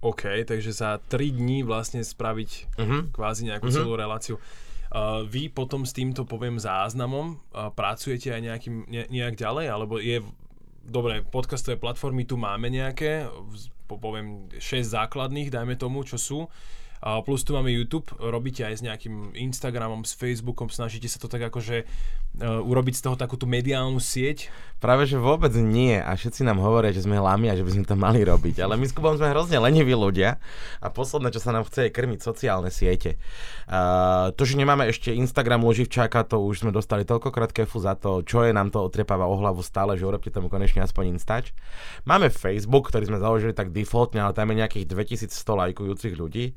OK, takže za tri dni vlastne spraviť uh-huh. kvázi nejakú uh-huh. celú reláciu. Uh, vy potom s týmto, poviem, záznamom uh, pracujete aj nejakým, ne, nejak ďalej? Alebo je, dobre, podcastové platformy tu máme nejaké, poviem, šesť základných, dajme tomu, čo sú. A plus tu máme YouTube, robíte aj s nejakým Instagramom, s Facebookom, snažíte sa to tak akože uh, urobiť z toho takúto mediálnu sieť? Práve že vôbec nie a všetci nám hovoria, že sme lami a že by sme to mali robiť, ale my s Kubom sme hrozne leniví ľudia a posledné, čo sa nám chce, je krmiť sociálne siete. Uh, to, že nemáme ešte Instagram Lúživčáka, to už sme dostali toľkokrát kefu za to, čo je, nám to otriepáva o hlavu stále, že urobte tomu konečne aspoň Instač. Máme Facebook, ktorý sme založili tak defaultne, ale tam je nejakých dvetisícsto lajkujúcich ľudí.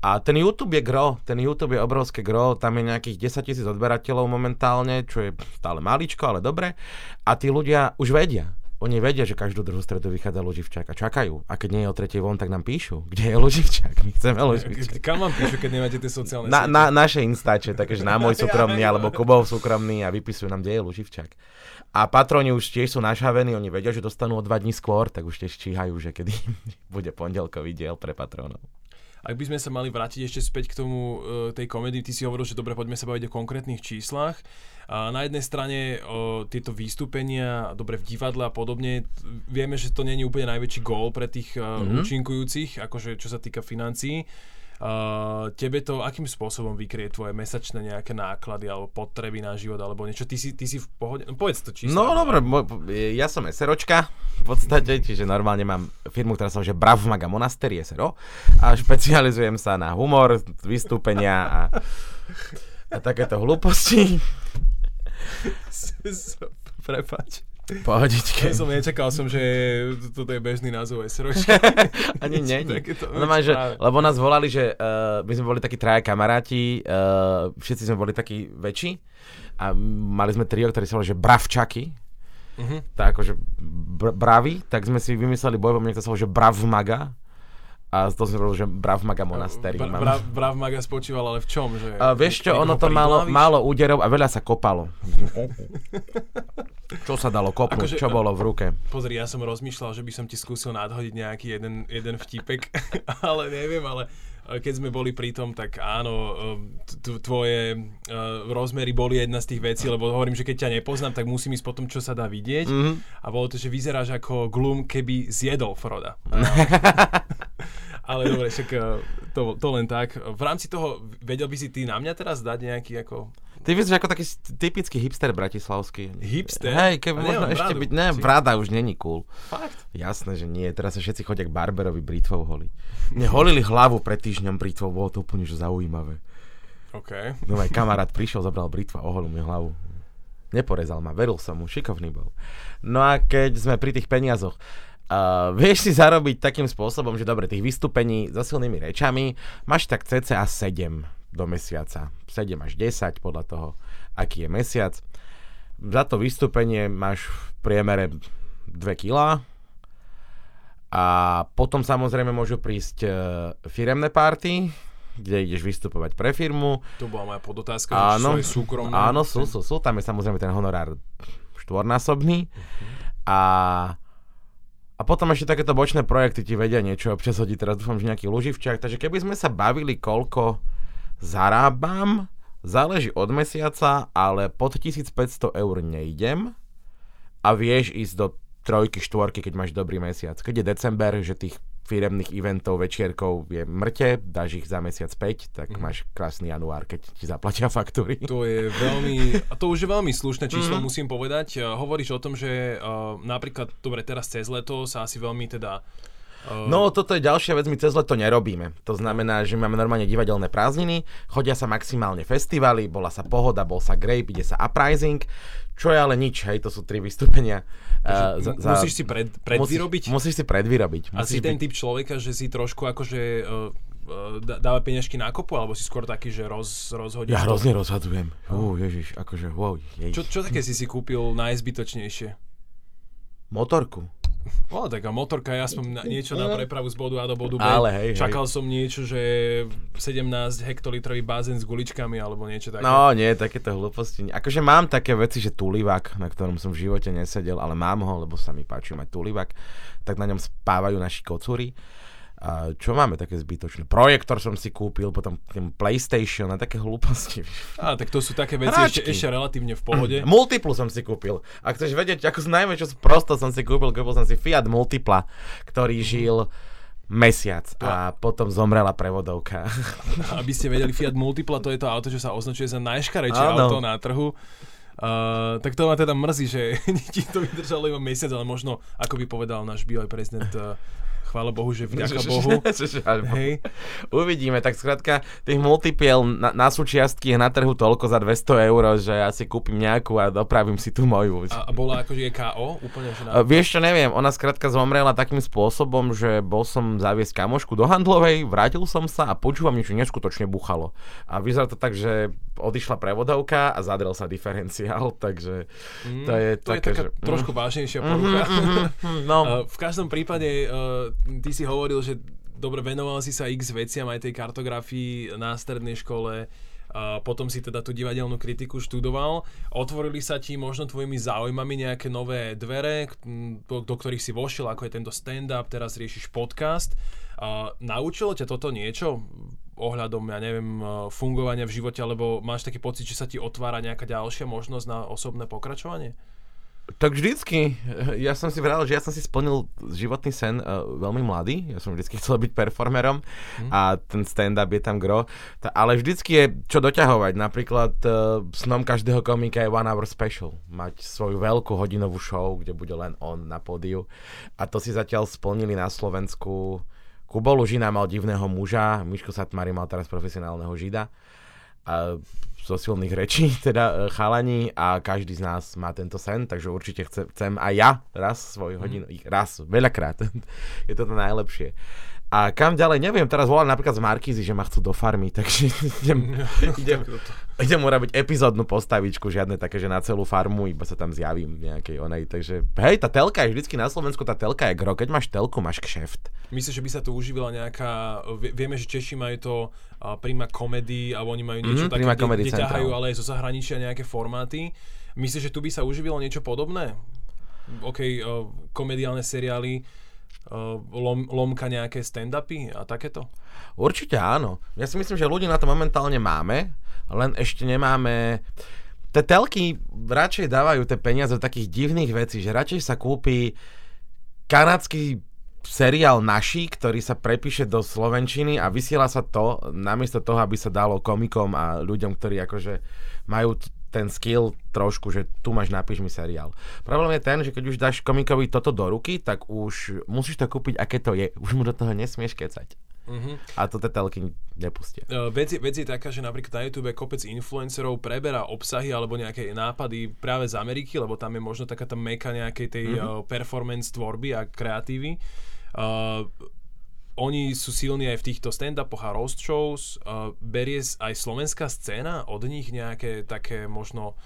A ten YouTube je gro, ten YouTube je obrovské gro, tam je nejakých desaťtisíc odberateľov momentálne, čo je stále maličko, ale dobre. A tí ľudia už vedia, oni vedia, že každú druhú stredu vychádza Lúživčák a čakajú. A keď nie je o tretej von, tak nám píšu, kde je Lúživčák, my chceme Lúživčák. Kam vám píšu, keď nemáte tie sociálne na, na naše Instače, takže na môj súkromný, alebo Kubov súkromný a vypisujú nám, kde je Lúživčák. A patroni už tiež sú našavení, oni vedia, že dostanú o dva dní skôr, tak už tiež číhajú, že kedy bude pondelkový diel pre patronov. Ak by sme sa mali vrátiť ešte späť k tomu e, tej komédii, ty si hovoril, že dobre, poďme sa baviť o konkrétnych číslach. A na jednej strane e, tieto výstupenia, dobre, v divadle a podobne, vieme, že to nie je úplne najväčší gól pre tých e, mm-hmm. účinkujúcich, akože čo sa týka financií. E, tebe to akým spôsobom vykrie tvoje mesačné nejaké náklady alebo potreby na život alebo niečo? Ty si, ty si v pohode? No, povedz to číslo. No dobre, ja som eseročka. V podstate, čiže normálne mám firmu, ktorá sa volá Brav Maga Monastery es er o a špecializujem sa na humor, vystúpenia a, a takéto hlúposti. Prepáč. Pohodičke. Ja som nečakal som, že toto je bežný názov SROčky. Ani nie. No, že, lebo nás volali, že uh, my sme boli takí traja kamaráti, uh, všetci sme boli takí väčší a mali sme trio, ktoré sa volali, že Bravčaky. Uh-huh. Tak akože br- braví, tak sme si vymysleli bojbom, niekto sa hovorí, že Brav Maga a to sme boli, že Brav Maga Monastery. Bra- bra- Brav Maga spočíval, ale v čom? Že a vieš čo, ono to malo, malo úderov a veľa sa kopalo. Čo sa dalo kopnúť, akože, čo bolo v ruke? Pozri, ja som rozmýšľal, že by som ti skúsil nadhodiť nejaký jeden, jeden vtipek, ale neviem, ale keď sme boli pri tom, tak áno, t- tvoje uh, rozmery boli jedna z tých vecí, lebo hovorím, že keď ťa nepoznám, tak musím ísť po tom, čo sa dá vidieť. Mm-hmm. A bolo to, že vyzeráš ako Gloom, keby zjedol Froda. Ale dobre, však to, to len tak. V rámci toho, vedel by si ty na mňa teraz dať nejaký ako... Ty vyzeráš ako taký typický hipster bratislavský. Hipster? Hej, keby možno ešte byť... Ne, brada už není cool. Fakt? Jasné, že nie. Teraz sa všetci chodia k barberovi brítvou holiť. Mne holili hlavu pred týždňom brítvou, bolo to úplne zaujímavé. OK. No aj kamarát prišiel, zabral brítva, oholil mi hlavu. Neporezal ma, veril som mu, šikovný bol. No a keď sme pri tých peniazoch, Uh, vieš si zarobiť takým spôsobom, že dobre, tých vystúpení za silnými rečami máš tak cca sedem do mesiaca. sedem až desať podľa toho, aký je mesiac. Za to vystúpenie máš v priemere dve kilá a potom samozrejme môžu prísť firemné párty, kde ideš vystupovať pre firmu. To bola moja podotázka, áno, že sú aj súkromné. Áno, sú, sú, sú, tam je samozrejme ten honorár štvornásobný. Uh-huh. A, a potom ešte takéto bočné projekty ti vedia niečo, občas hodí, teraz dúfam, že nejaký Lúžičák. Takže keby sme sa bavili, koľko zarábam, záleží od mesiaca, ale pod tisícpäťsto eur nejdem a vieš ísť do trojky, štvorky, keď máš dobrý mesiac. Keď je december, že tých firemných eventov, večierkov je mŕte, dáš ich za mesiac päť, tak mm. máš krásny január, keď ti zaplatia faktúry. To je veľmi, to už je veľmi slušné číslo, mm. musím povedať. Hovoríš o tom, že uh, napríklad, dobre, teraz cez leto sa asi veľmi teda... Uh... No, toto je ďalšia vec, my cez leto nerobíme. To znamená, že máme normálne divadelné prázdniny, chodia sa maximálne festivaly, bola sa Pohoda, bol sa Grape, ide sa Uprising, čo je ale nič, hej, to sú tri vystúpenia. Uh, za, za... Musíš si pred, predvyrobiť? Musíš, musíš si predvyrobiť. A si byť... ten typ človeka, že si trošku akože uh, dáva peniažky na kopu, alebo si skôr taký, že roz, rozhodíš? Ja to? Hrozne rozhodujem. Ú, uh, ježiš, akože wow. Ježiš. Čo, čo také si si kúpil najzbytočnejšie? Motorku. O, tak a motorka je aspoň niečo na prepravu z bodu A do bodu B. Ale hej, Čakal hej. som niečo, že sedemnásť hektolitrový bazén s guličkami alebo niečo také. No nie, takéto hlúposti. Akože mám také veci, že tulivák, na ktorom som v živote nesedel, ale mám ho, lebo sa mi páči mať tulivák. Tak na ňom spávajú naši kocúri. A čo máme také zbytočné? Projektor som si kúpil, potom ten PlayStation a také hlúposti. Á, tak to sú také veci ešte, ešte relatívne v pohode. Multiplu som si kúpil. A chceš vedieť, ako najväčšie prosto som si kúpil, kúpil som si Fiat Multipla, ktorý žil mesiac a potom zomrela prevodovka. Aby ste vedeli, Fiat Multipla, to je to auto, čo sa označuje za najškarejšie auto na trhu. Uh, tak to ma teda mrzí, že ti to vydržalo iba mesiac, ale možno, ako by povedal náš bývalý prezident, uh, chvála Bohu, že vďaka Bohu. Hej. Uvidíme, tak skrátka tých multipiel na, na súčiastky je na trhu toľko za dvesto eur, že ja si kúpim nejakú a dopravím si tú moju. A, a bola akože ká ó úplne? Že na... Vieš čo, neviem, ona skrátka zomrela takým spôsobom, že bol som zaviesť kamošku do handlovej, vrátil som sa a počúvam, niečo neskutočne buchalo. A vyzerá to tak, že odišla prevodovka a zadrel sa diferenciál, takže mm, to je to také, je taká že... trošku vážnejšia porucha. Mm, mm, mm, no. V každom prípade uh, ty si hovoril, že dobre, venoval si sa x veciam aj tej kartografii na strednej škole, a potom si teda tú divadelnú kritiku študoval. Otvorili sa ti možno tvojimi záujmami nejaké nové dvere, do, do ktorých si vošiel, ako je tento stand-up, teraz riešiš podcast. A naučilo ťa toto niečo ohľadom, ja neviem, fungovania v živote, alebo máš taký pocit, že sa ti otvára nejaká ďalšia možnosť na osobné pokračovanie? Tak vždycky. Ja som si vral, že ja som si splnil životný sen uh, veľmi mladý. Ja som vždycky chcel byť performerom mm. a ten stand-up je tam gro. Ta, ale vždycky je čo doťahovať. Napríklad uh, snom každého komika je one hour special. Mať svoju veľkú hodinovú show, kde bude len on na pódiu. A to si zatiaľ splnili na Slovensku. Kubo Lužina mal divného muža, Miško Satmári mal teraz profesionálneho žida. A zo silných rečí, teda chalani, a každý z nás má tento sen, takže určite chcem, chcem aj ja raz svoju hodinu, mm. raz, veľakrát. Je to to najlepšie. A kam ďalej, neviem, teraz volám napríklad z Markízy, že ma chcú do farmy, takže idem, idem, idem urobiť epizódnu postavičku, žiadne také, že na celú farmu, iba sa tam zjavím nejakej onej, takže hej, tá telka je vždycky na Slovensku, tá telka je gro, keď máš telku, máš kšeft. Myslíš, že by sa tu uživila nejaká, vieme, že Češi majú to uh, Prima Comedy, alebo oni majú niečo mm, také, kde, kde ťahajú, ale aj zo zahraničia nejaké formáty. Myslíš, že tu by sa uživilo niečo podobné? Okej, okay, uh, komediálne seriály, Lom, lomka nejaké stand-upy a takéto? Určite áno. Ja si myslím, že ľudí na to momentálne máme, len ešte nemáme... Te telky radšej dávajú tie peniaze do takých divných vecí, že radšej sa kúpi kanadský seriál Naši, ktorý sa prepíše do slovenčiny a vysiela sa to namiesto toho, aby sa dalo komikom a ľuďom, ktorí akože majú... T- ten skill trošku, že tu máš, napíš mi seriál. Problém je ten, že keď už dáš komikovi toto do ruky, tak už musíš to kúpiť, aké to je. Už mu do toho nesmieš kecať. Mm-hmm. A to tie telky nepustia. Uh, vec, vec je taká, že napríklad na YouTube kopec influencerov preberá obsahy alebo nejaké nápady práve z Ameriky, lebo tam je možno taká tá meka nejakej tej mm-hmm. uh, performance tvorby a kreatívy. Uh, Oni sú silní aj v týchto stand-upoch a roast shows. Uh, berie aj slovenská scéna od nich nejaké také možno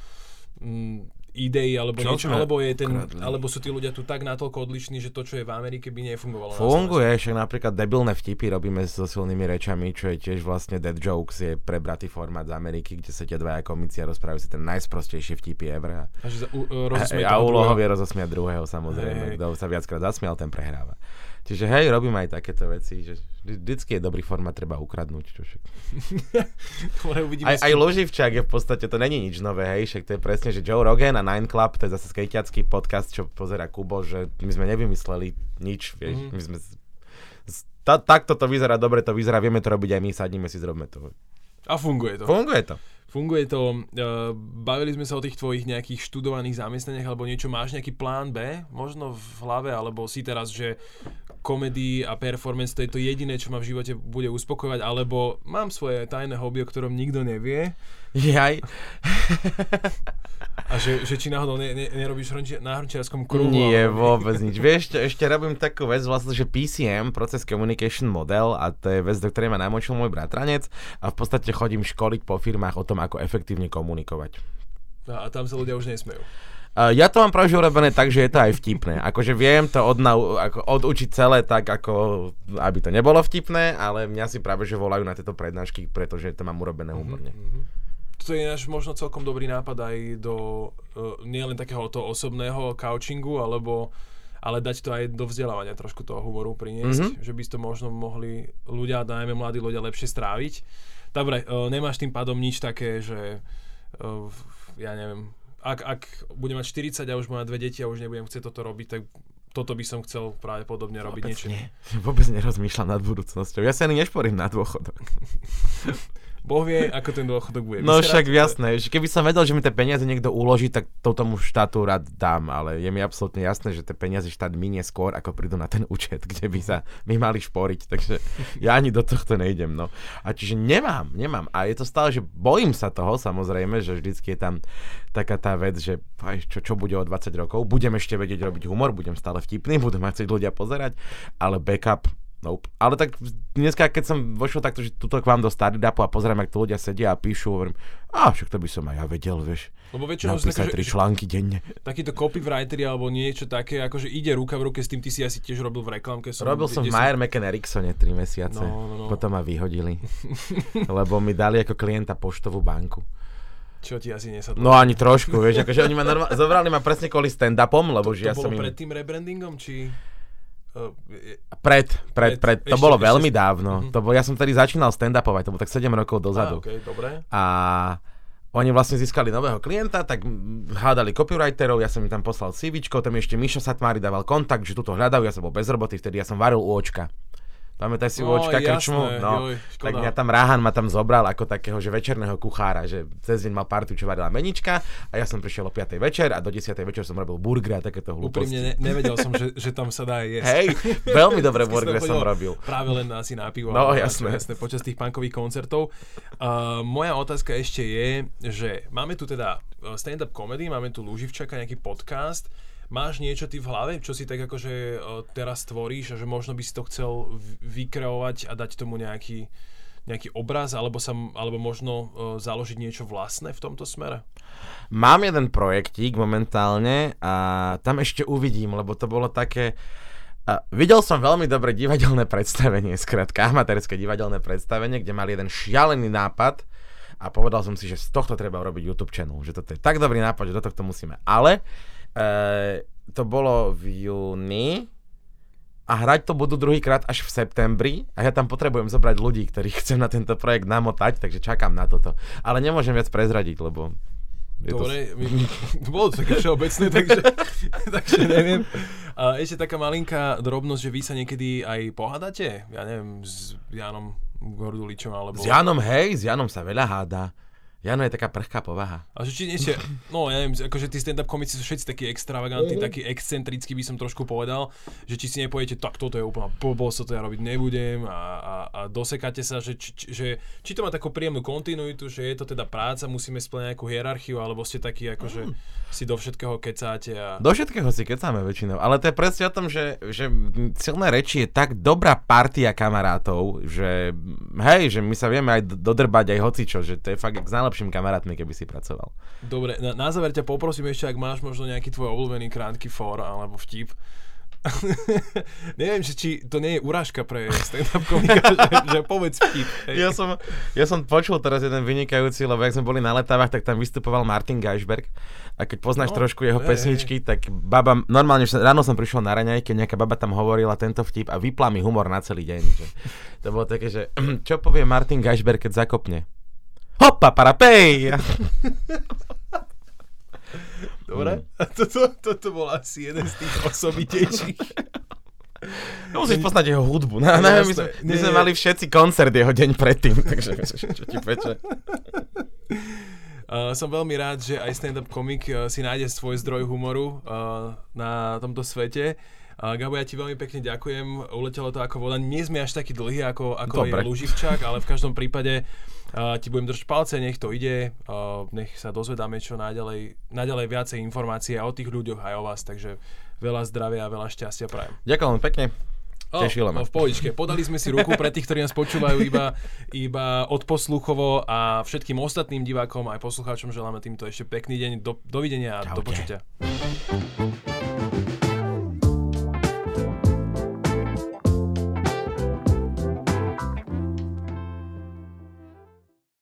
mm, idei alebo čo niečo, alebo, je ten, alebo sú tí ľudia tu tak natoľko odlišní, že to, čo je v Amerike, by nefungovalo. Funguje, na však napríklad debilné vtipy robíme so silnými rečami, čo je tiež vlastne Dead Jokes, je prebratý formát z Ameriky, kde sa tie dvaja komici a rozprávajú si ten najsprostejší vtipy ever. A, za, u, uh, a úlohou je rozosmiať druhého, samozrejme. Hey. Kto sa viackrát zasmial, ten prehráva. Čiže hej, robím aj takéto veci, že vždycky je dobrý format, treba ukradnúť, čo však. aj aj Lúžičák je v podstate, to není nič nové, hej, však to je presne, že Joe Rogan a Nine Club, to je zase skejťacký podcast, čo pozerá Kubo, že my sme nevymysleli nič, vieš, mm. my sme... Ta, takto to vyzerá, dobre to vyzerá, vieme to robiť aj my, sadníme si, zrobme to. A funguje to. Funguje to. Funguje to. Bavili sme sa o tých tvojich nejakých študovaných zamestnaniach alebo niečo. Máš nejaký plán B? Možno v hlave, alebo si teraz, že komedii a performance to je to jediné, čo ma v živote bude uspokojovať, alebo mám svoje tajné hobby, o ktorom nikto nevie. Jaj. A že, že či náhodou ne, ne, nerobíš na hrnčiarskom kruhu? Nie, alebo... vôbec nič. Vieš, ešte robím takú vec vlastne, že pé cé em, Process Communication Model, a to je vec, do ktorej ma namočil môj bratranec, a v podstate chodím školiť po firmách o tom, ako efektívne komunikovať. A tam sa ľudia už nesmejú. Uh, ja to mám práve urobené tak, že je to aj vtipné. Akože viem to odnau, ako, odučiť celé tak, ako aby to nebolo vtipné, ale mňa si práve že volajú na tieto prednášky, pretože to mám urobené humorne. Mm-hmm. To je náš možno celkom dobrý nápad aj do uh, nielen takéhoto osobného coachingu, alebo ale dať to aj do vzdelávania trošku toho humoru priniesť, mm-hmm. že by to možno mohli ľudia, najmä mladí ľudia, lepšie stráviť. Dobre, nemáš tým pádom nič také, že ja neviem, ak, ak budem mať štyridsať a už mám dve deti a už nebudem chcieť toto robiť, tak toto by som chcel práve podobne robiť vôbec niečo. Nie. Vôbec nerozmýšľam nad budúcnosťou. Ja sa ani nešporím na dôchodok. Boh vie, ako ten dôchodok bude. No Vyserať, však jasné. Keby som vedel, že mi tie peniaze niekto uloží, tak to tomu štátu rád dám, ale je mi absolútne jasné, že tie peniaze štát minie skôr, ako prídu na ten účet, kde by sa my mali šporiť. Takže ja ani do tohto nejdem. No. A čiže nemám, nemám. A je to stále, že bojím sa toho, samozrejme, že vždycky je tam taká tá vec, že čo, čo bude o dvadsať rokov, budem ešte vedieť robiť humor, budem stále vtipný, budú ma chcieť ľudia pozerať, ale backup, nope. Ale tak dneska, keď som vošiel takto, že tuto k vám do startupu a pozerám, ak to ľudia sedia a píšu, hovorím, a však to by som aj ja vedel, vieš, lebo väčšinou napísať tri články denne. Takýto copywritery alebo niečo také, akože ide ruka v ruke s tým, ty si asi tiež robil v reklamke. Som robil som v Mayer McKenna Dixone tri mesiace, no, no, no. Potom ma vyhodili, lebo mi dali ako klienta Poštovú banku. Čo ti asi nesadlo? No ani trošku, vieš, akože oni ma normálne, zobrali ma presne kvôli stand-upom, lebo to, že to ja som im... To bolo pred tým rebrandingom, či... Uh, pred, pred, pred, to ešte, bolo ešte, veľmi ešte... dávno, uh-huh. to bol, ja som tedy začínal stand-upovať, to bolo tak sedem rokov dozadu. Ah, okay, dobre. A oni vlastne získali nového klienta, tak hľadali copywriterov, ja som im tam poslal CVčko, tam ešte Miško Satmári dával kontakt, že tuto hľadajú, ja som bol bez roboty, vtedy ja som varil u Očka. Pamätáš si u Očka krčmu? No, joj, tak mňa tam Ráhan ma tam zobral ako takého, že večerného kuchára, že cez deň mal partiu, čo varila menička, a ja som prišiel o piatej večer a do desiatej večer som robil burgery a takéto hlúposti. Úprimne ne- nevedel som, že, že tam sa dá jesť. Hej, veľmi dobré burgery som robil. Práve len asi na pivo. No jasné. Jasné, počas tých punkových koncertov. Uh, moja otázka ešte je, že máme tu teda stand-up comedy, máme tu Lúživčaka, nejaký podcast. Máš niečo ty v hlave, čo si tak akože teraz tvoríš a že možno by si to chcel vykreovať a dať tomu nejaký, nejaký obraz alebo, sa, alebo možno založiť niečo vlastné v tomto smere? Mám jeden projektík momentálne a tam ešte uvidím, lebo to bolo také... A videl som veľmi dobre divadelné predstavenie, skrátka amatérske divadelné predstavenie, kde mali jeden šialený nápad a povedal som si, že z tohto treba urobiť YouTube channel, že toto je tak dobrý nápad, že do tohto musíme, ale... Uh, to bolo v júni a hrať to budú druhýkrát až v septembri a ja tam potrebujem zobrať ľudí, ktorých chcem na tento projekt namotať, takže čakám na toto. Ale nemôžem viac prezradiť, lebo... Dobre, to... my... bolo to také všeobecné, takže, takže neviem. A ešte taká malinká drobnosť, že vy sa niekedy aj pohádate? Ja neviem, s Janom Gorduličom alebo... S Janom, hej, s Janom sa veľa hádá. Jano je taká prchká povaha. A že či ešte, no ja neviem, akože tí stand-up komici sú všetci takí extravagantní, takí excentrickí by som trošku povedal, že či si nepoviete, tak toto je úplná blbosť, to ja robiť nebudem a, a, a dosekáte sa, že či, či, že či to má takú príjemnú kontinuitu, že je to teda práca, musíme splňať nejakú hierarchiu, alebo ste takí akože mm. si do všetkého kecáte a... Do všetkého si kecáme väčšinou, ale to je presne o tom, že, že silné reči je tak dobrá partia kamarátov, že hej, že my sa vieme aj dodrbať aj hocičo, že to je fakt jak najlepšími kamarátmi, keby si pracoval. Dobre, na, na záver ťa poprosím ešte, ak máš možno nejaký tvoj obľúbený krátky fór alebo vtip. Neviem, či to nie je urážka pre stand-up komika, že, že povedz vtip. Ja som, ja som počul teraz jeden vynikajúci, lebo ak sme boli na Letavách, tak tam vystupoval Martin Geišberg a keď poznáš no, trošku jeho je, pesničky, je. Tak baba, normálne ráno som prišiel na raňajke, nejaká baba tam hovorila tento vtip a vyplá mi humor na celý deň. Že. To bolo také, že čo povie Martin Geišberg, keď zakopne? Hoppa, parapej! Dobre, a toto, toto bol asi jeden z tých osobitejších. No musíš poznať jeho hudbu. No, no, my sme, my sme mali všetci koncert jeho deň predtým, takže čo ti peče. Uh, som veľmi rád, že aj stand-up komik uh, si nájde svoj zdroj humoru uh, na tomto svete. Uh, Gabo, ja ti veľmi pekne ďakujem. Uletelo to ako voda. Nie sme až taký dlhý ako, ako je Lúžičák, ale v každom prípade Uh, ti budem držať palce, nech to ide, uh, nech sa dozvedáme čo najďalej, najďalej viacej informácie o tých ľuďoch aj o vás, takže veľa zdravia a veľa šťastia prajem. Ďakujem pekne. Oh, no, v pohodičke. Podali sme si ruku pre tých, ktorí nás počúvajú iba, iba odposluchovo a všetkým ostatným divákom aj poslucháčom želáme týmto ešte pekný deň. Do, dovidenia a do počutia.